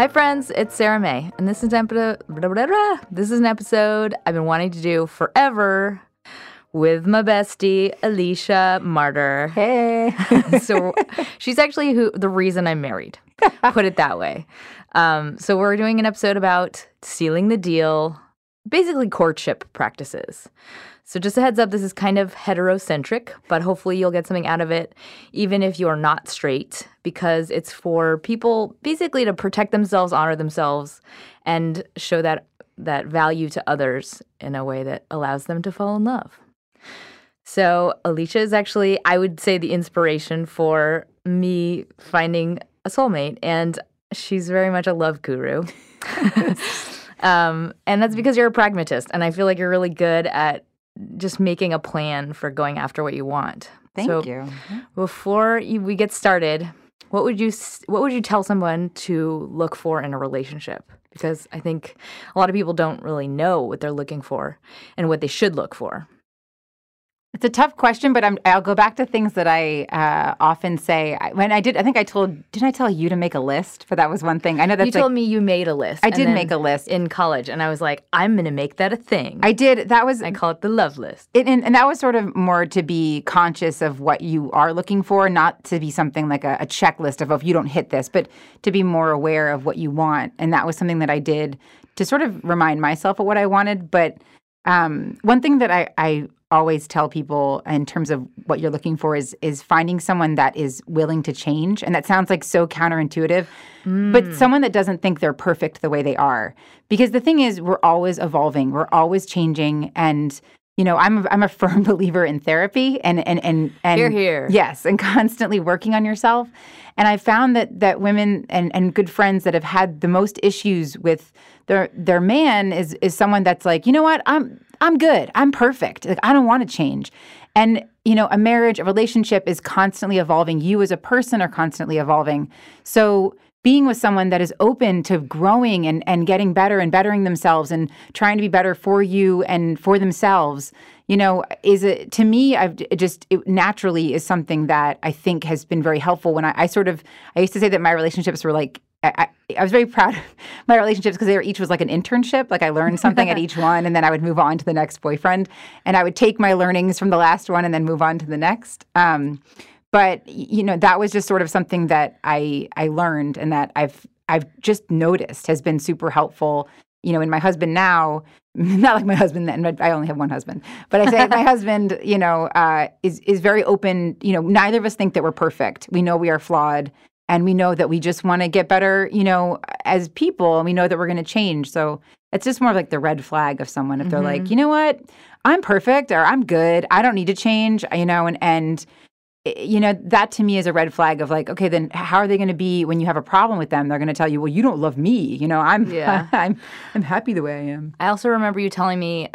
Hi friends, it's Sarah May, and this is an episode I've been wanting to do forever with my bestie, Alicia Marder. Hey. So she's actually the reason I'm married, put it that way. So we're doing an episode about sealing the deal, basically courtship practices. So just a heads up, this is kind of heterocentric, but hopefully you'll get something out of it, even if you're not straight, because it's for people basically to protect themselves, honor themselves, and show that value to others in a way that allows them to fall in love. So Alicia is actually, I would say, the inspiration for me finding a soulmate, and she's very much a love guru. And that's because you're a pragmatist, and I feel like you're really good at just making a plan for going after what you want. Thank you. Before we get started, what would you tell someone to look for in a relationship? Because I think a lot of people don't really know what they're looking for and what they should look for. It's a tough question, but I'll go back to things that I often say. Didn't I tell you to make a list? For that was one thing. I know that's you told me you made a list. I did make a list in college, and I was like, I'm going to make that a thing. I did. I call it the love list. And that was sort of more to be conscious of what you are looking for, not to be something like a checklist of, oh, if you don't hit this, but to be more aware of what you want. And that was something that I did to sort of remind myself of what I wanted. But one thing that I always tell people in terms of what you're looking for is finding someone that is willing to change. And that sounds like so counterintuitive, but someone that doesn't think they're perfect the way they are. Because the thing is, we're always evolving. We're always changing. And, you know, I'm a firm believer in therapy and you're here. Yes, and constantly working on yourself. And I found that women and good friends that have had the most issues with their man is someone that's like, you know what, I'm good. I'm perfect. Like, I don't want to change. And, you know, a marriage, a relationship is constantly evolving. You as a person are constantly evolving. So being with someone that is open to growing and getting better and bettering themselves and trying to be better for you and for themselves, you know, it naturally is something that I think has been very helpful. When I used to say that my relationships were like, I was very proud of my relationships because each was like an internship. Like I learned something at each one, and then I would move on to the next boyfriend. And I would take my learnings from the last one and then move on to the next. But, you know, that was just sort of something that I learned and that I've just noticed has been super helpful. You know, in my husband now, not like my husband then, but I only have one husband. But I say my husband, you know, is very open. You know, neither of us think that we're perfect. We know we are flawed. And we know that we just want to get better, you know, as people. And we know that we're going to change. So it's just more like the red flag of someone. If they're like, you know what, I'm perfect or I'm good. I don't need to change, you know. And you know, that to me is a red flag of like, okay, then how are they going to be when you have a problem with them? They're going to tell you, well, you don't love me. You know, I'm happy the way I am. I also remember you telling me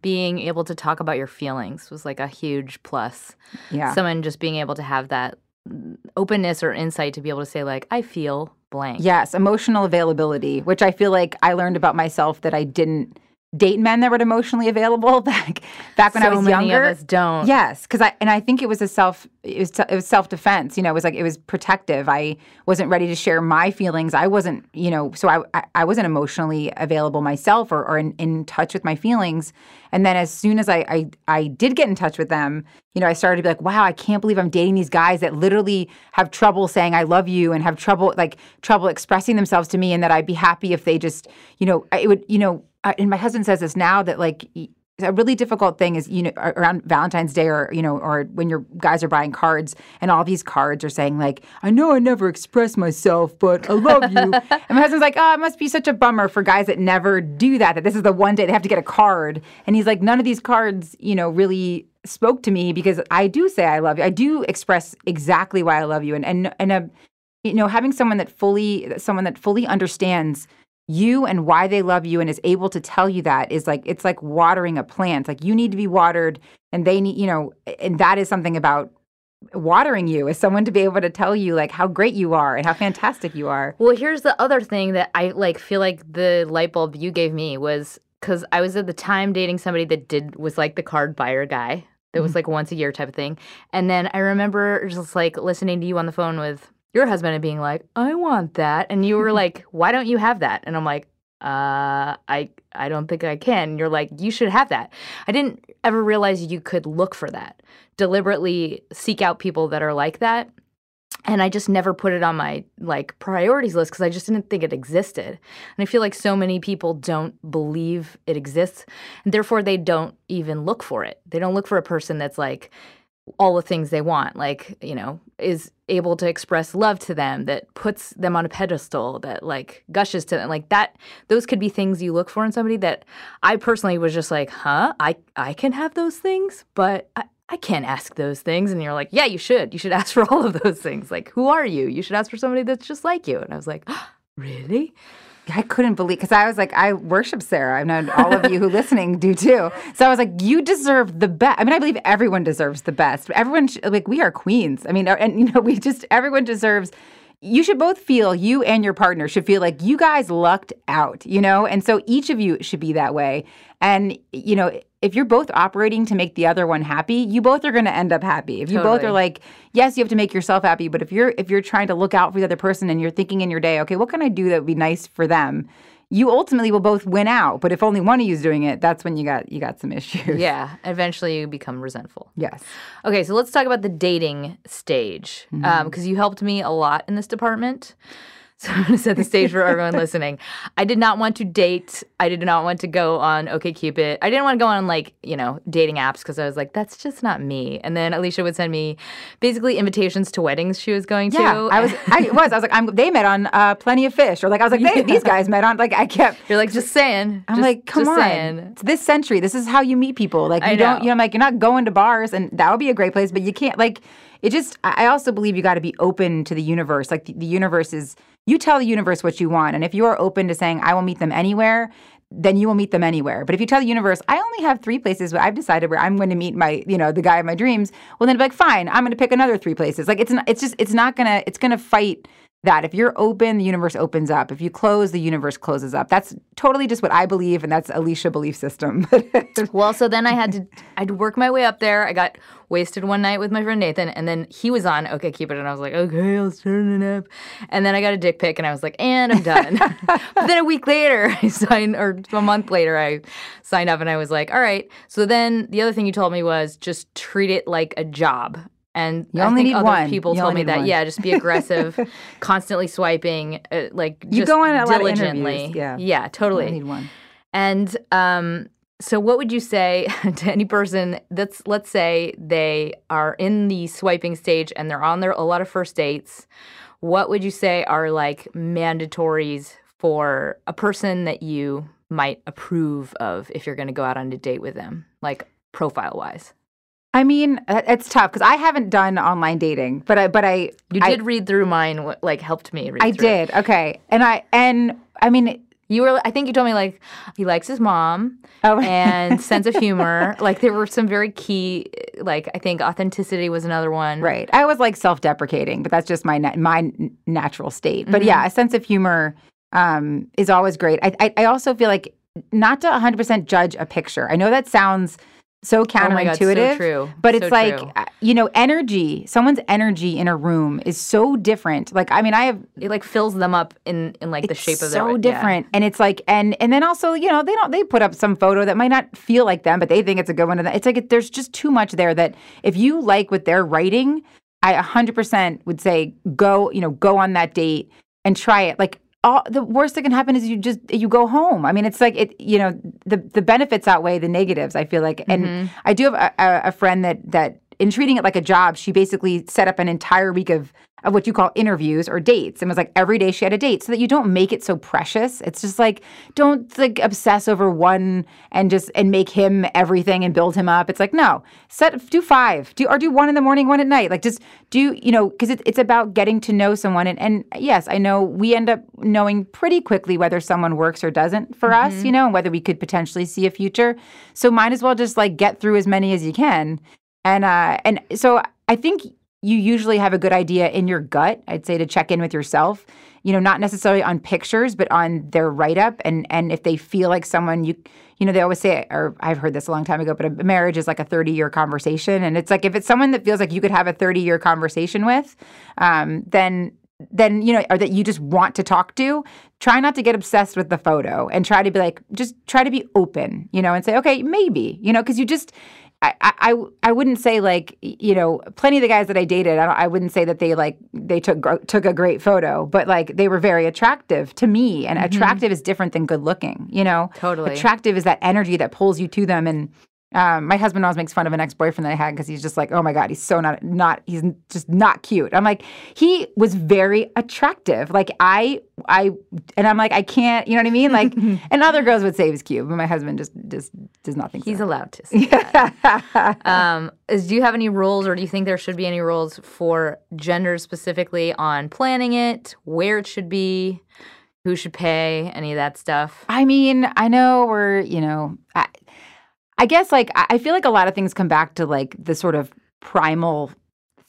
being able to talk about your feelings was like a huge plus. Yeah. Someone just being able to have that openness or insight to be able to say, like, I feel blank. Yes, emotional availability, which I feel like I learned about myself that I didn't date men that were emotionally available back when I was younger. So many of us don't. Yes, because I think it was it was self-defense. You know, it was protective. I wasn't ready to share my feelings. I wasn't, you know, so I wasn't emotionally available myself or in touch with my feelings. And then as soon as I did get in touch with them, you know, I started to be like, wow, I can't believe I'm dating these guys that literally have trouble saying I love you and have trouble expressing themselves to me, and that I'd be happy if they just, you know, it would, you know. And my husband says this now that, like, a really difficult thing is, you know, around Valentine's Day or, you know, or when your guys are buying cards and all these cards are saying, like, I know I never expressed myself, but I love you. And my husband's like, oh, it must be such a bummer for guys that never do that this is the one day they have to get a card. And he's like, none of these cards, you know, really spoke to me because I do say I love you. I do express exactly why I love you. And you know, having someone that fully understands you and why they love you and is able to tell you that is like, it's like watering a plant. Like, you need to be watered and they need, you know, and that is something about watering you, is someone to be able to tell you like how great you are and how fantastic you are. Well, here's the other thing that I like feel like the light bulb you gave me was, because I was at the time dating somebody that was like the card buyer guy that was like once a year type of thing. And then I remember just like listening to you on the phone with your husband and being like, I want that. And you were like, why don't you have that? And I'm like, I don't think I can. And you're like, you should have that. I didn't ever realize you could look for that, deliberately seek out people that are like that. And I just never put it on my like priorities list because I just didn't think it existed. And I feel like so many people don't believe it exists, and therefore they don't even look for it. They don't look for a person that's like all the things they want, like, you know, is able to express love to them, that puts them on a pedestal, that like gushes to them, like that. Those could be things you look for in somebody that I personally was just like, huh, I can have those things, but I can't ask those things. And you're like, yeah, you should. You should ask for all of those things. Like, who are you? You should ask for somebody that's just like you. And I was like, oh, really? I couldn't believe, because I was like, I worship Sarah. I know all of you who listening do too. So I was like, you deserve the best. I mean, I believe everyone deserves the best. Everyone, like, we are queens. I mean, and you know, we just, everyone deserves, you should both feel, you and your partner should feel like you guys lucked out, you know? And so each of you should be that way. And, you know, if you're both operating to make the other one happy, you both are going to end up happy. If you both are like, yes, you have to make yourself happy, but if you're trying to look out for the other person and you're thinking in your day, okay, what can I do that would be nice for them? You ultimately will both win out. But if only one of you is doing it, that's when you got some issues. Yeah. Eventually you become resentful. Yes. Okay, so let's talk about the dating stage, because you helped me a lot in this department. So I'm going to set the stage for everyone listening. I did not want to date. I did not want to go on OkCupid. I didn't want to go on, like, you know, dating apps because I was like, that's just not me. And then Alicia would send me basically invitations to weddings she was going to. I was like, they met on Plenty of Fish. Or like, I was like, these guys met on, like, I kept. You're like, just saying. I'm just, like, come on. Saying. It's this century. This is how you meet people. Like, you know, I'm like, you're not going to bars, and that would be a great place, but you can't, like. It just, I also believe you got to be open to the universe. Like, the universe is, you tell the universe what you want. And if you are open to saying, I will meet them anywhere, then you will meet them anywhere. But if you tell the universe, I only have 3 places where I've decided where I'm going to meet my, you know, the guy of my dreams, well, then it'll be like, fine, I'm going to pick another 3 places. Like, it's going to fight that. If you're open, the universe opens up. If you close, the universe closes up. That's totally just what I believe, and that's Alicia's belief system. Well, so then I'd work my way up there. I got wasted one night with my friend Nathan, and then he was on OkCupid, and I was like, okay, I'll turn it up. And then I got a dick pic, and I was like, and I'm done. But then a week later, a month later, I signed up, and I was like, all right. So then the other thing you told me was just treat it like a job. And you only need one. People told me that. Yeah, just be aggressive, constantly swiping, like you go on diligently. Yeah, totally. You only need one. And so, what would you say to any person that's, let's say, they are in the swiping stage and they're on a lot of first dates? What would you say are like mandatories for a person that you might approve of if you're going to go out on a date with them, like profile-wise? I mean, it's tough because I haven't done online dating, but I you did read through mine, like helped me read. I did. Okay, and I mean you were. I think you told me like he likes his mom and sense of humor. Like there were some very key. Like I think authenticity was another one. Right. I was like self-deprecating, but that's just my natural state. But yeah, a sense of humor is always great. I also feel like not to 100% judge a picture. I know that sounds. So counterintuitive, so but it's so like, true. You know, energy, someone's energy in a room is so different. Like, I mean, it like fills them up in like the shape of their, so different. Yeah. And it's like, and then also, you know, they put up some photo that might not feel like them, but they think it's a good one. It's like, there's just too much there that if you like what they're writing, I 100% would say, go on that date and try it. Like, the worst that can happen is you go home. I mean, it's like the benefits outweigh the negatives, I feel like. And I do have a friend that in treating it like a job, she basically set up an entire week of of what you call interviews or dates, and was like every day she had a date, so that you don't make it so precious. It's just like, don't like obsess over one and just and make him everything and build him up. It's like, no, do five, do one in the morning, one at night. Like just do, you know, because it's about getting to know someone. And yes, I know we end up knowing pretty quickly whether someone works or doesn't for us, you know, and whether we could potentially see a future. So might as well just like get through as many as you can. And so I think you usually have a good idea in your gut, I'd say, to check in with yourself, you know, not necessarily on pictures, but on their write-up. And if they feel like someone you know, they always say, or I've heard this a long time ago, but a marriage is like a 30-year conversation. And it's like, if it's someone that feels like you could have a 30-year conversation with, then, you know, or that you just want to talk to, try not to get obsessed with the photo and try to be like, just try to be open, you know, and say, okay, maybe, you know, because you just, I wouldn't say like, you know, plenty of the guys that I dated, I wouldn't say that they like, they took a great photo, but like they were very attractive to me. And attractive is different than good looking, you know? Totally. Attractive is that energy that pulls you to them. And my husband always makes fun of an ex-boyfriend that I had because he's just like, oh my God, he's so not, he's just not cute. I'm like, he was very attractive. Like and I'm like, I can't, you know what I mean? Like, and other girls would say he was cute, but my husband just does not think he's allowed to say that. Do you have any rules, or do you think there should be any rules for genders specifically on planning it, where it should be? Who should pay, any of that stuff? I mean, I know we're, you know, I guess, like, I feel like a lot of things come back to, like, the sort of primal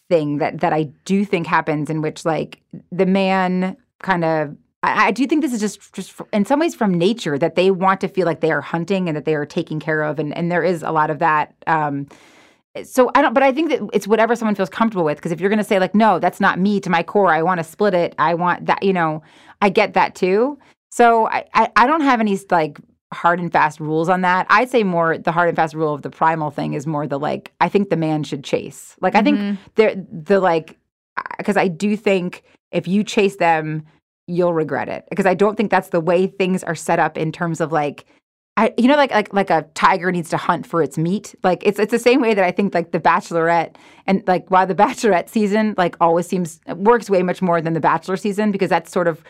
thing that I do think happens, in which, like, the man kind of – I do think this is just in some ways from nature, that they want to feel like they are hunting and that they are taking care of, and there is a lot of that – so I don't, but I think that it's whatever someone feels comfortable with. Because if you're going to say, like, no, that's not me to my core, I want to split it, I want that, you know, I get that too. So I don't have any, like, hard and fast rules on that. I'd say more the hard and fast rule of the primal thing is more the, like, I think the man should chase. Like, I think the like, because I do think if you chase them, you'll regret it. Because I don't think that's the way things are set up in terms of, like, you know, like a tiger needs to hunt for its meat. Like, it's the same way that I think, like, The Bachelorette, and, like, why The Bachelorette season, like, always works way much more than The Bachelor season, because that's sort of,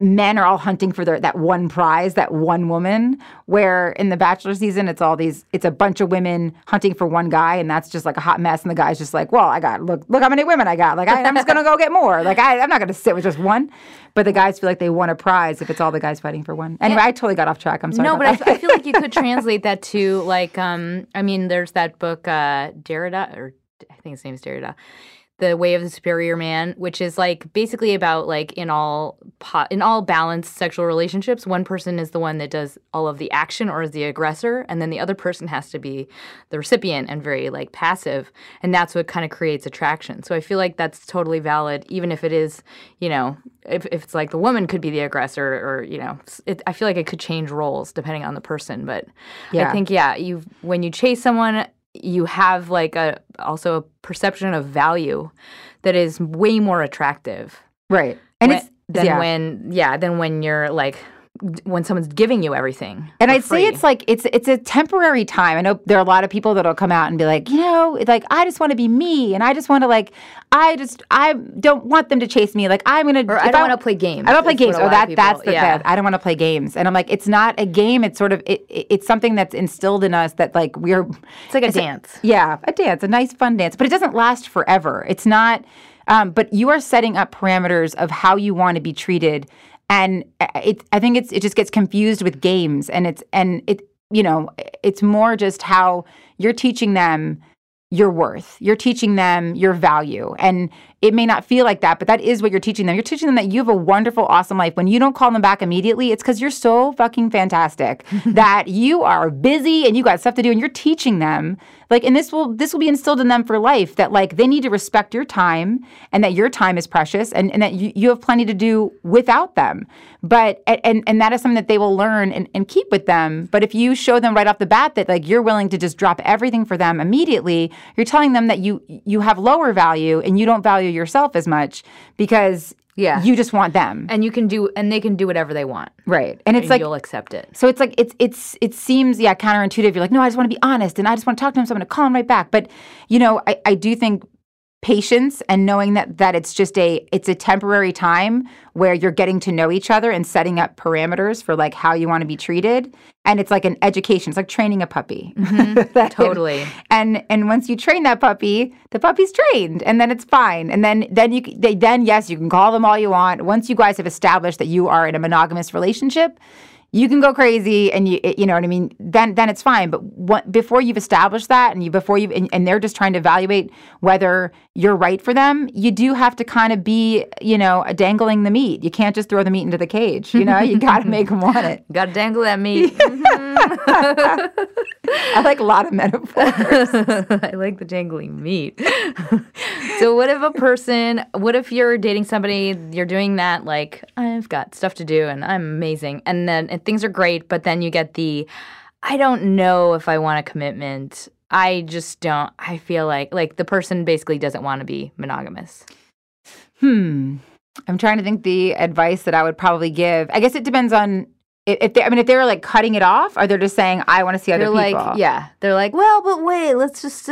men are all hunting for that one prize, that one woman, where in The Bachelor season, it's a bunch of women hunting for one guy, and that's just like a hot mess. And the guy's just like, well, I got, look how many women I got. Like, I'm just going to go get more. Like, I'm not going to sit with just one. But the guys feel like they won a prize if it's all the guys fighting for one. Anyway, yeah. I totally got off track. I'm sorry. No, but I feel like you could translate that to, like, I mean, there's that book, Derrida, or I think his name is Derrida. The Way of the Superior Man, which is, like, basically about, like, in all balanced sexual relationships, one person is the one that does all of the action or is the aggressor, and then the other person has to be the recipient and very, like, passive, and that's what kind of creates attraction. So I feel like that's totally valid, even if it is, you know, if it's like the woman could be the aggressor, or, you know, I feel like it could change roles depending on the person, but yeah. I think, yeah, when you chase someone, you have, like, also a perception of value that is way more attractive, right? And than when you're like, when someone's giving you everything. And I'd say it's like it's a temporary time. I know there are a lot of people that'll come out and be like, you know, like, I just want to be me, and I just want to, like, I don't want them to chase me. Like, I'm gonna, or I don't want to play games. I don't play games. Oh, that's the thing. I don't want to play games. And I'm like, it's not a game. It's sort of it's something that's instilled in us that, like, we're. It's like a dance. Yeah, a dance, a nice fun dance, but it doesn't last forever. It's not. But you are setting up parameters of how you want to be treated. And I think it just gets confused with games, and it's more just how you're teaching them your worth, you're teaching them your value, and it may not feel like that, but that is what you're teaching them. You're teaching them that you have a wonderful, awesome life. When you don't call them back immediately, it's because you're so fucking fantastic that you are busy and you got stuff to do, and you're teaching them. Like, and this will be instilled in them for life, that, like, they need to respect your time, and that your time is precious, and that you have plenty to do without them. But and that is something that they will learn and keep with them. But if you show them right off the bat that, like, you're willing to just drop everything for them immediately, you're telling them that you have lower value and you don't value yourself as much, because you just want them, and they can do whatever they want, right? And it's like, you'll accept it. So it's like it seems counterintuitive. You're like, no, I just want to be honest, and I just want to talk to him, so I'm going to call him right back. But, you know, I do think patience and knowing that it's just a temporary time where you're getting to know each other and setting up parameters for like how you want to be treated. And it's like an education. It's like training a puppy. Mm-hmm. Totally. And once you train that puppy, the puppy's trained, and then it's fine. And then you can call them all you want. Once you guys have established that you are in a monogamous relationship, you can go crazy, and you know what I mean. Then it's fine. But before you've established that, and they're just trying to evaluate whether you're right for them, you do have to kind of be, dangling the meat. You can't just throw the meat into the cage. You got to make them want it. Got to dangle that meat. I like a lot of metaphors. I like the dangling meat. So what if you're dating somebody, you're doing that, like, I've got stuff to do and I'm amazing. And things are great, but then you get the, I don't know if I want a commitment. I just don't. I feel like the person basically doesn't want to be monogamous. I'm trying to think the advice that I would probably give. I guess it depends on if they were like cutting it off, or they're just saying, I want to see other people. They're like, well, but wait, let's just,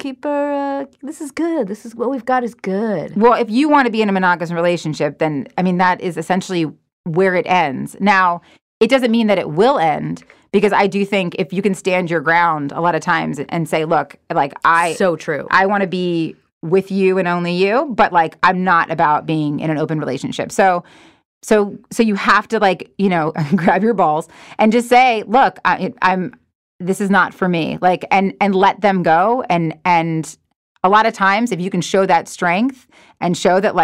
keep our, this is good. This is what we've got is good. Well, if you want to be in a monogamous relationship, then, that is essentially where it ends. Now, it doesn't mean that it will end, because I do think if you can stand your ground a lot of times and say, look, like so true. I want to be with you and only you, but like I'm not about being in an open relationship. So you have to grab your balls and just say, look, this is not for me. Like, and let them go. And a lot of times, if you can show that strength and show that,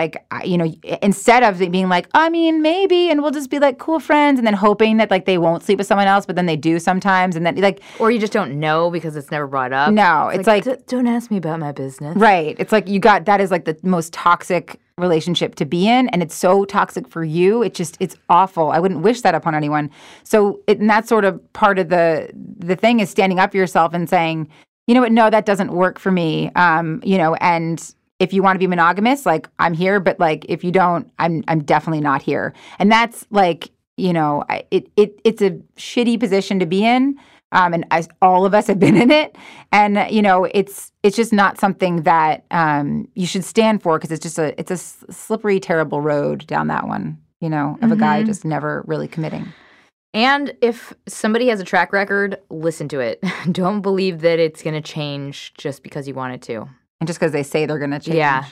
instead of being like, maybe, and we'll just be like cool friends, and then hoping that like they won't sleep with someone else, but then they do sometimes, and then or you just don't know because it's never brought up. No, it's like don't ask me about my business. Right. It's like that is like the most toxic relationship to be in, and it's so toxic for you. It's awful. I wouldn't wish that upon anyone. So that's sort of part of the thing is standing up for yourself and saying, you know what? No, that doesn't work for me. And if you want to be monogamous, like I'm here, but like if you don't, I'm definitely not here. And that's like, it's a shitty position to be in. And all of us have been in it. And it's just not something that you should stand for, because it's just a slippery, terrible road down that one. Of a guy just never really committing. And if somebody has a track record, listen to it. Don't believe that it's going to change just because you want it to. And just because they say they're going to change. Yeah.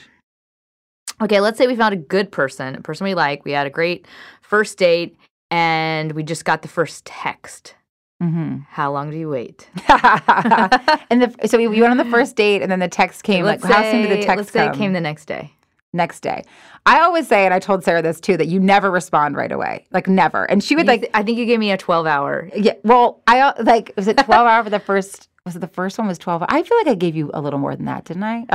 Okay, let's say we found a person we like. We had a great first date, and we just got the first text. Mm-hmm. How long do you wait? So we went on the first date, and then the text came. Let's like, say, how soon did the text let's come? Say it came the next day. Next day. I always say, and I told Sarah this too, that you never respond right away. Like, never. And she would I think you gave me a 12-hour. Yeah. Well, was it 12-hour for the first? Was it the first one was 12? I feel like I gave you a little more than that, didn't I?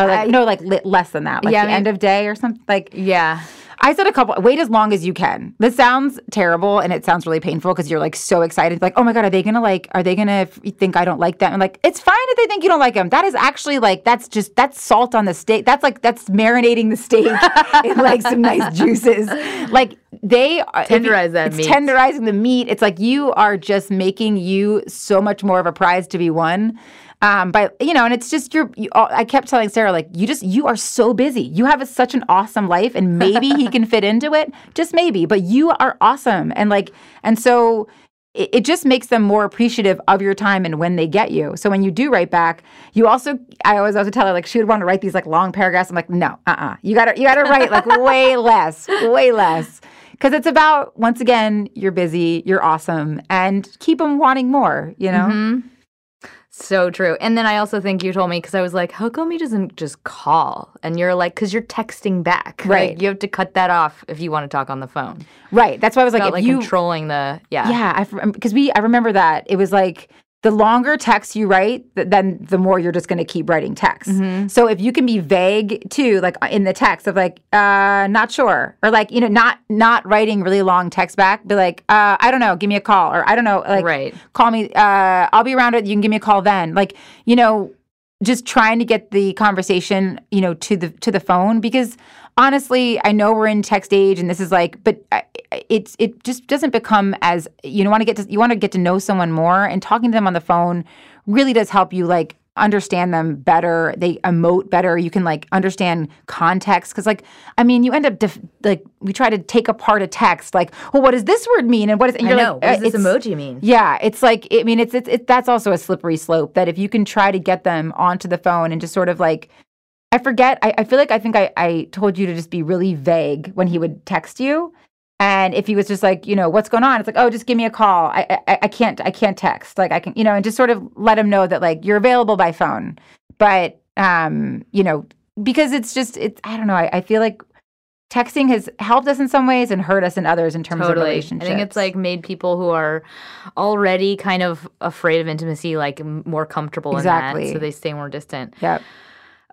Less than that. Like the end of day or something. Like, yeah. I said wait as long as you can. This sounds terrible, and it sounds really painful because you're like so excited. Like, oh my God, are they going to think I don't like them? And like, it's fine if they think you don't like them. That is actually that's salt on the steak. That's like, that's marinating the steak in like some nice juices. Like they are. It's tenderizing the meat. It's like you are just making you so much more of a prize to be won. But it's just I kept telling Sarah, like, you are so busy. You have such an awesome life, and maybe he can fit into it, just maybe. But you are awesome, and so it just makes them more appreciative of your time and when they get you. So when you do write back, I always also tell her, like, she would want to write these like long paragraphs. I'm like, no, you gotta write like way less. Because it's about, once again, you're busy, you're awesome, and keep them wanting more, Mm-hmm. So true. And then I also think you told me, because I was like, how come he doesn't just call? And you're like, because you're texting back. Right. Like, you have to cut that off if you want to talk on the phone. Right. That's why I was if you... controlling the... Yeah. Yeah. Because I remember that. It was like... The longer text you write, then the more you're just going to keep writing texts. Mm-hmm. So if you can be vague, too, like in the text of like, not sure. Or like, not writing really long texts back. Be like, I don't know, give me a call. Or I don't know, like, right. Call me. I'll be around, you can give me a call then. Like, just trying to get the conversation, to the phone. Because honestly, I know we're in text age and this is like, but... It just doesn't become as you want to get to know someone more, and talking to them on the phone really does help you like understand them better. They emote better. You can, like, understand context. Because, like, I mean, you end up, we try to take apart a text. Like, well, what does this word mean? And what is it? I know. Like, what does this emoji mean? Yeah. It's like, I mean, it's that's also a slippery slope, that if you can try to get them onto the phone and just sort of, like, I forget. I feel like I think I told you to just be really vague when he would text you. And if he was just like, you know, what's going on? It's like, oh, just give me a call. I can't text. Like, I can, you know, and just sort of let him know that, like, you're available by phone. But, you know, because it's just, I don't know. I feel like texting has helped us in some ways and hurt us in others in terms of relationships. I think it's, like, made people who are already kind of afraid of intimacy, like, more comfortable in that. So they stay more distant. Yep.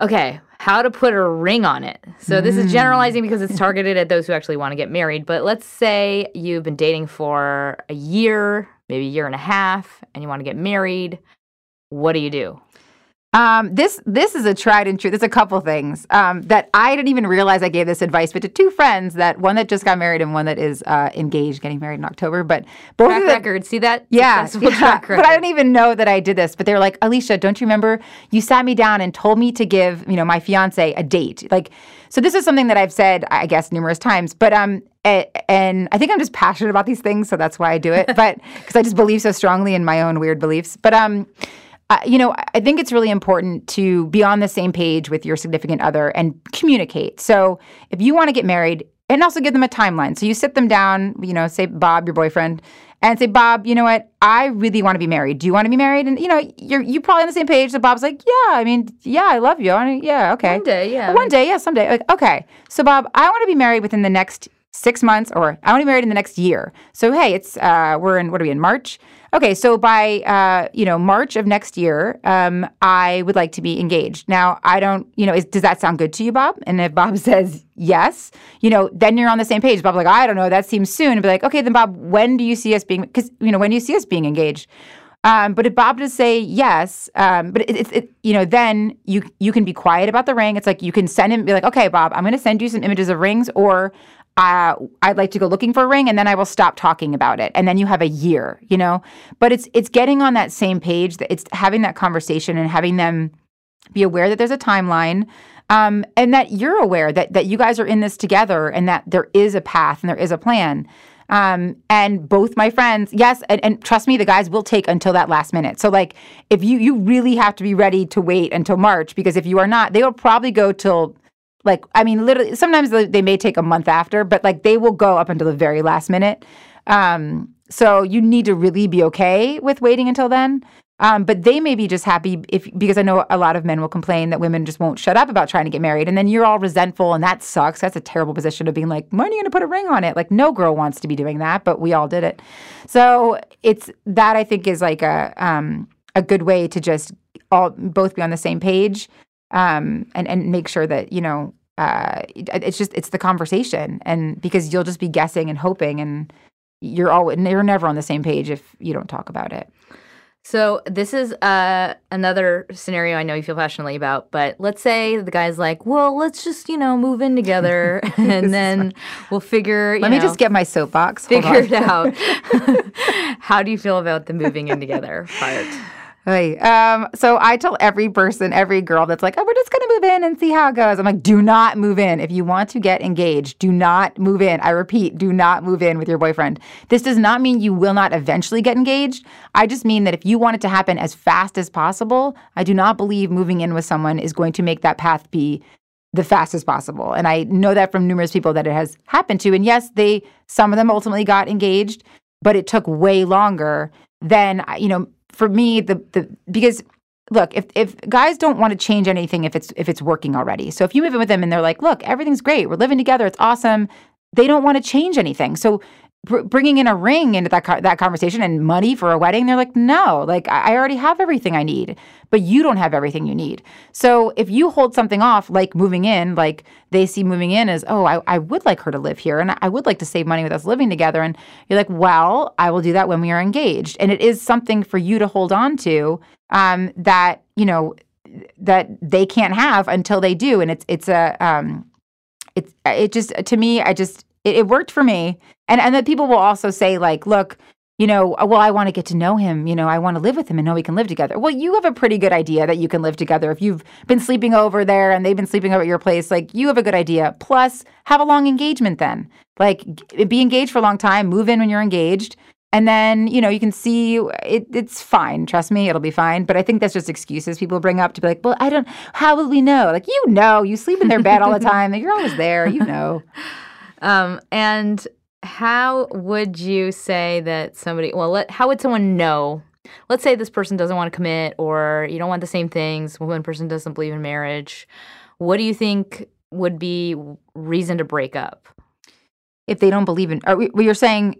Okay, how to put a ring on it. So this is generalizing because it's targeted at those who actually want to get married. But let's say you've been dating for a year, maybe a year and a half, and you want to get married. What do you do? This is a tried and true. There's a couple things that I didn't even realize I gave this advice, but to two friends, that one that just got married and one that is engaged, getting married in October. But both track record, see that? Yeah, yeah. But I didn't even know that I did this. But they were like, Alicia, don't you remember? You sat me down and told me to give, you know, my fiance a date. Like, so this is something that I've said, I guess, numerous times. But and I think I'm just passionate about these things, so that's why I do it. But because I just believe so strongly in my own weird beliefs. But you know, I think it's really important to be on the same page with your significant other and communicate. So if you want to get married, and also give them a timeline. So you sit them down, you know, say Bob, your boyfriend, and say, Bob, you know what? I really want to be married. Do you want to be married? And, you know, you're probably on the same page. So Bob's like, yeah, I mean, yeah, I love you. Yeah, okay. One day, yeah. One day, yeah, someday. Like, okay. So, Bob, I want to be married within the next 6 months, or I want to be married in the next year. So, hey, it's we're in, what are we in, March? Okay, so by, you know, March of next year, I would like to be engaged. Now, I don't, you know, does that sound good to you, Bob? And if Bob says yes, you know, then you're on the same page. Bob's like, I don't know, that seems soon. And be like, okay, then, Bob, when do you see us being, because, you know, when do you see us being engaged? But if Bob does say yes, but it you know, then you can be quiet about the ring. It's like you can send him, be like, okay, Bob, I'm going to send you some images of rings, or I'd like to go looking for a ring, and then I will stop talking about it. And then you have a year, you know? But it's getting on that same page, that it's having that conversation and having them be aware that there's a timeline, and that you're aware that you guys are in this together, and that there is a path and there is a plan. And both my friends, yes, and trust me, the guys will take until that last minute. So, like, if you really have to be ready to wait until March, because if you are not, they will probably go till, like, I mean, literally, sometimes they may take a month after, but, like, they will go up until the very last minute. So you need to really be okay with waiting until then. But they may be just happy because I know a lot of men will complain that women just won't shut up about trying to get married. And then you're all resentful, and that sucks. That's a terrible position of being like, when are you going to put a ring on it? Like, no girl wants to be doing that, but we all did it. So it's that, I think, is like a good way to just both be on the same page, and make sure that, you know, it's the conversation. And because you'll just be guessing and hoping, and you're never on the same page if you don't talk about it. So this is another scenario I know you feel passionately about, but let's say the guy's like, well, let's just, you know, move in together, and then we'll figure, you know. Let me just get my soapbox. Figure it out. How do you feel about the moving in together part? Right. So I tell every person, every girl that's like, oh, we're just going to move in and see how it goes. I'm like, do not move in. If you want to get engaged, do not move in. I repeat, do not move in with your boyfriend. This does not mean you will not eventually get engaged. I just mean that if you want it to happen as fast as possible, I do not believe moving in with someone is going to make that path be the fastest possible. And I know that from numerous people that it has happened to. And yes, some of them ultimately got engaged, but it took way longer than, you know, for me, because look, if guys don't want to change anything if it's working already. So if you move in with them and they're like, look, everything's great, we're living together, it's awesome, they don't want to change anything. So bringing in a ring into that conversation, and money for a wedding, they're like, no, like, I already have everything I need, but you don't have everything you need. So if you hold something off, like moving in, like they see moving in as, oh, I would like her to live here, and I would like to save money with us living together. And you're like, well, I will do that when we are engaged. And it is something for you to hold on to, that, you know, that they can't have until they do. And it just, to me, it worked for me. And that people will also say, like, look, you know, well, I want to get to know him. You know, I want to live with him and know we can live together. Well, you have a pretty good idea that you can live together. If you've been sleeping over there and they've been sleeping over at your place, like, you have a good idea. Plus, have a long engagement then. Like, be engaged for a long time, move in when you're engaged, and then, you know, you can see it's fine. Trust me, it'll be fine. But I think that's just excuses people bring up to be like, well, I don't, how will we know? Like, you know, you sleep in their bed all the time. You're always there, you know. And how would you say that somebody, well, how would someone know? Let's say this person doesn't want to commit, or you don't want the same things. One person doesn't believe in marriage. What do you think would be reason to break up? If they don't believe in, you're saying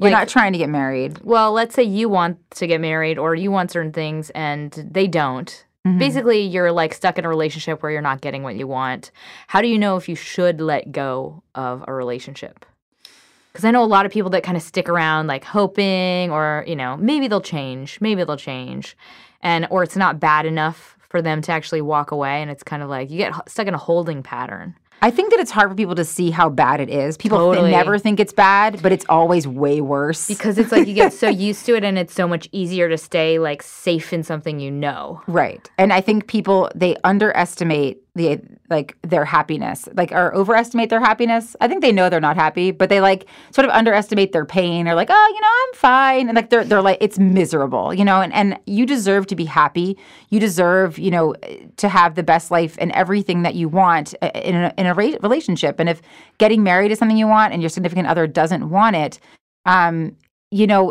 you're not trying to get married. Well, let's say you want to get married, or you want certain things and they don't. Mm-hmm. Basically, you're like stuck in a relationship where you're not getting what you want. How do you know if you should let go of a relationship? Because I know a lot of people that kind of stick around, like, hoping, or, you know, maybe they'll change, and or it's not bad enough for them to actually walk away, and it's kind of like you get stuck in a holding pattern. I think that it's hard for people to see how bad it is. People never think it's bad, but it's always way worse. Because it's like you get so used to it, and it's so much easier to stay, like, safe in something you know. Right. And I think people, they underestimate their happiness, like, or overestimate their happiness. I think they know they're not happy, but they, like, sort of underestimate their pain, or like, oh, you know, I'm fine. And like they're like, it's miserable, you know, and you deserve to be happy. You deserve, you know, to have the best life and everything that you want in a relationship. And if getting married is something you want and your significant other doesn't want it, you know,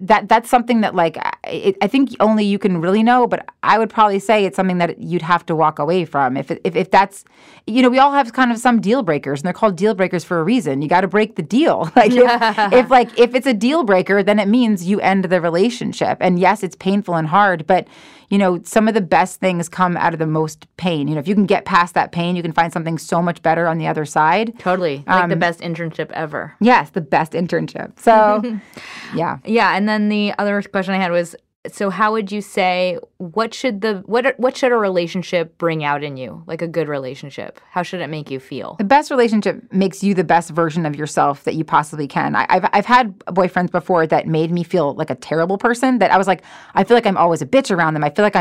that's something that, like, I think only you can really know, but I would probably say it's something that you'd have to walk away from. If that's, you know, we all have kind of some deal breakers, and they're called deal breakers for a reason. You got to break the deal. Like, if it's a deal breaker, then it means you end the relationship. And yes, it's painful and hard, but, you know, some of the best things come out of the most pain. You know, if you can get past that pain, you can find something so much better on the other side. Totally. Like the best internship ever. Yes, the best internship. So, yeah. Yeah, and then the other question I had was, so how would you say, what should a relationship bring out in you, like a good relationship? How should it make you feel? The best relationship makes you the best version of yourself that you possibly can. I've had boyfriends before that made me feel like a terrible person, that I was like, I feel like I'm always a bitch around them. I feel like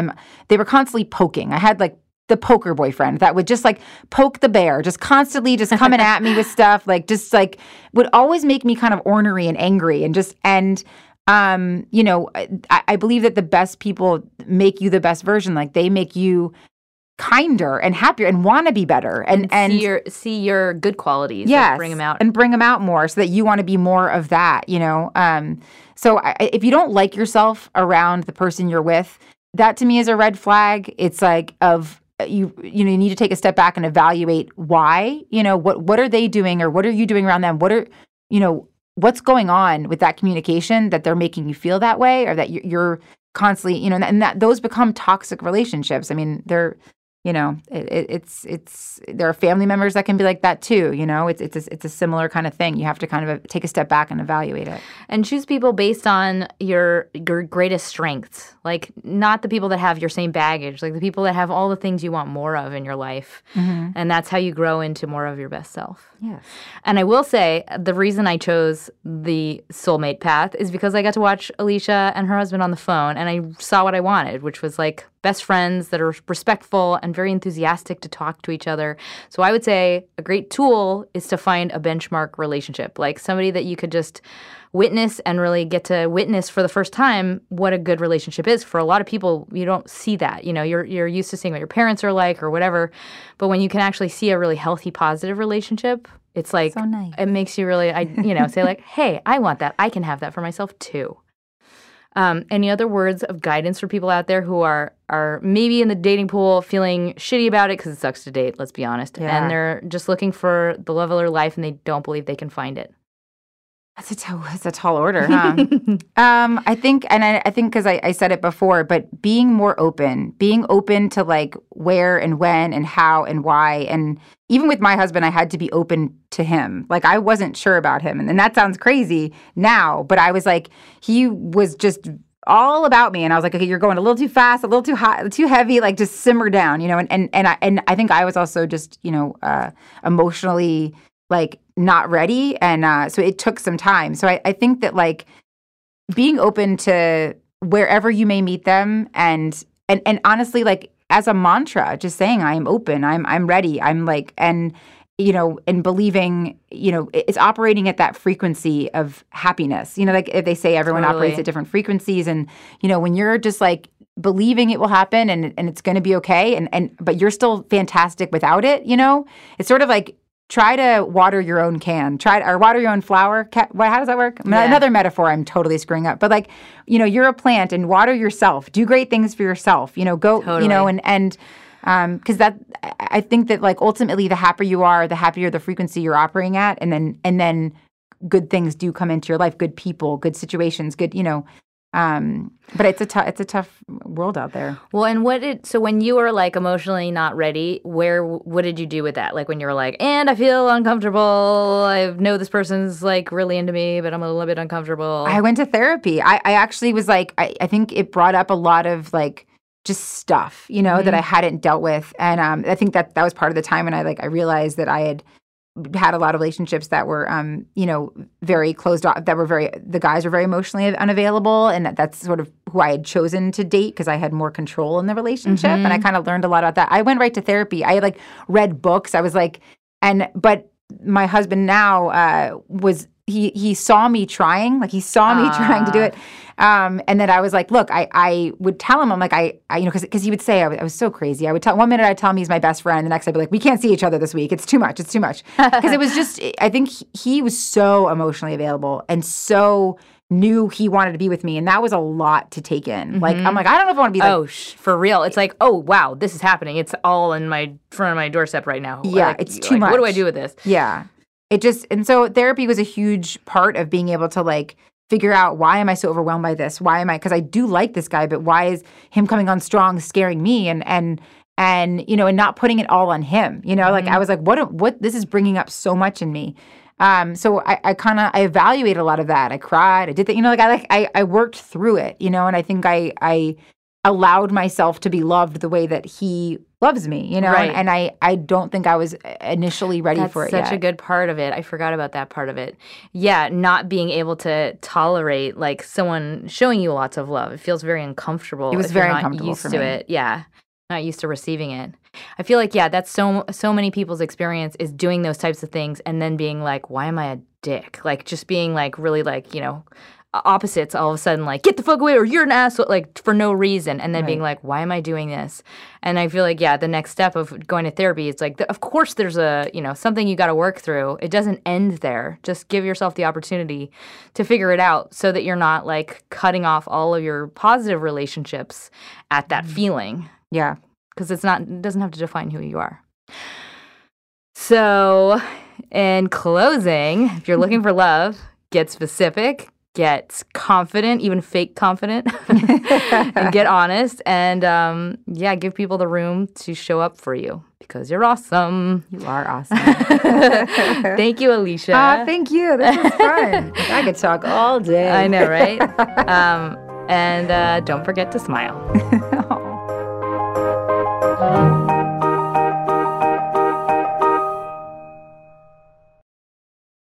they were constantly poking. I had, like, the poker boyfriend that would just, like, poke the bear, just constantly just coming at me with stuff, like, just, like, would always make me kind of ornery and angry and just end. You know, I believe that the best people make you the best version. Like, they make you kinder and happier and want to be better and see your good qualities. Yes, like, bring them out more so that you want to be more of that, you know. So if you don't like yourself around the person you're with, that to me is a red flag. It's like you need to take a step back and evaluate why, you know, what are they doing, or what are you doing around them? What are, you know, what's going on with that communication that they're making you feel that way, or that you're constantly, you know, and that those become toxic relationships. I mean, they're, you know, it's there are family members that can be like that too. You know, it's a similar kind of thing. You have to kind of take a step back and evaluate it, and choose people based on your greatest strengths. Like, not the people that have your same baggage. Like, the people that have all the things you want more of in your life, mm-hmm. and that's how you grow into more of your best self. Yes. And I will say, the reason I chose the soulmate path is because I got to watch Alicia and her husband on the phone, and I saw what I wanted, which was, like, best friends that are respectful and very enthusiastic to talk to each other. So I would say a great tool is to find a benchmark relationship, like somebody that you could just witness and really get to witness for the first time what a good relationship is. For a lot of people, you don't see that. You know, you're used to seeing what your parents are like or whatever, but when you can actually see a really healthy, positive relationship, it's like so nice. It makes you really, say like, hey, I want that. I can have that for myself too. Any other words of guidance for people out there who are maybe in the dating pool feeling shitty about it because it sucks to date, let's be honest, yeah. and they're just looking for the love of their life and they don't believe they can find it? That's a tall order, huh? I think because I said it before, but being open to, like, where and when and how and why. And even with my husband, I had to be open to him. Like, I wasn't sure about him. And that sounds crazy now, but I was like, he was just all about me. And I was like, okay, you're going a little too fast, a little too hot, too heavy, like, just simmer down, you know? And I think I was also just, you know, emotionally, like, not ready, and so it took some time. So I think that, like, being open to wherever you may meet them, and honestly, like, as a mantra, just saying I am open, I'm ready, I'm like, and you know, and believing, you know, it's operating at that frequency of happiness. You know, like they say, everyone operates at different frequencies, and you know, when you're just like believing it will happen and it's going to be okay, but you're still fantastic without it. You know, it's sort of like, try to water your own can. Water your own flower. How does that work? Yeah. Another metaphor I'm totally screwing up. But like, you know, you're a plant and water yourself. Do great things for yourself. You know, go, you know, and because that, I think that like ultimately the happier you are, the happier the frequency you're operating at. And then good things do come into your life. Good people, good situations, good, you know. But it's a tough world out there. Well, and so when you were like emotionally not ready, what did you do with that? Like when you were like, and I feel uncomfortable. I know this person's like really into me, but I'm a little bit uncomfortable. I went to therapy. I actually was like, I think it brought up a lot of like just stuff, you know, mm-hmm. that I hadn't dealt with. And I think that was part of the time when I realized that I had a lot of relationships that were, you know, very closed off, that were the guys were very emotionally unavailable, and that's sort of who I had chosen to date because I had more control in the relationship, mm-hmm. and I kind of learned a lot about that. I went right to therapy. I like read books. I was like, but my husband now was, he saw me trying, like he saw me trying to do it. And then I was like, look, I would tell him, I'm like, I you know, because he would say I was so crazy. I would tell, one minute I'd tell him he's my best friend. The next I'd be like, we can't see each other this week. It's too much. Because it was just, I think he was so emotionally available and so knew he wanted to be with me. And that was a lot to take in. Mm-hmm. Like, I'm like, I don't know if I want to be like. Oh, for real. It's like, oh, wow, this is happening. It's all in my front of my doorstep right now. Yeah, like, it's too much. What do I do with this? Yeah. It just, and so therapy was a huge part of being able to like, figure out, why am I so overwhelmed by this? Why am I, because I do like this guy, but why is him coming on strong scaring me? And you know, and not putting it all on him, you know, mm-hmm. like I was like, what this is bringing up so much in me. So I evaluated a lot of that. I cried, I did that, you know, like I worked through it, you know, and I think I allowed myself to be loved the way that he loves me, you know, right. And I don't think I was initially ready for it yet. That's such a good part of it. I forgot about that part of it. Yeah, not being able to tolerate, like, someone showing you lots of love. It feels very uncomfortable. It was very uncomfortable for me. Not used to it, yeah. Not used to receiving it. I feel like, yeah, that's so many people's experience is doing those types of things and then being like, why am I a dick? Like, just being, like, really, like, you know, opposites all of a sudden, like, get the fuck away or you're an asshole, like, for no reason, and then right. being like, why am I doing this? And I feel like, yeah, the next step of going to therapy, it's like, of course there's a, you know, something you got to work through. It doesn't end there. Just give yourself the opportunity to figure it out so that you're not, like, cutting off all of your positive relationships at that mm-hmm. feeling. Yeah. Because it doesn't have to define who you are. So, in closing, if you're looking for love, get specific. Get confident, even fake confident, and get honest, and yeah, give people the room to show up for you because you're awesome. You are awesome. Thank you, Alicia. Thank you. This was fun. I could talk all day. I know, right? And don't forget to smile.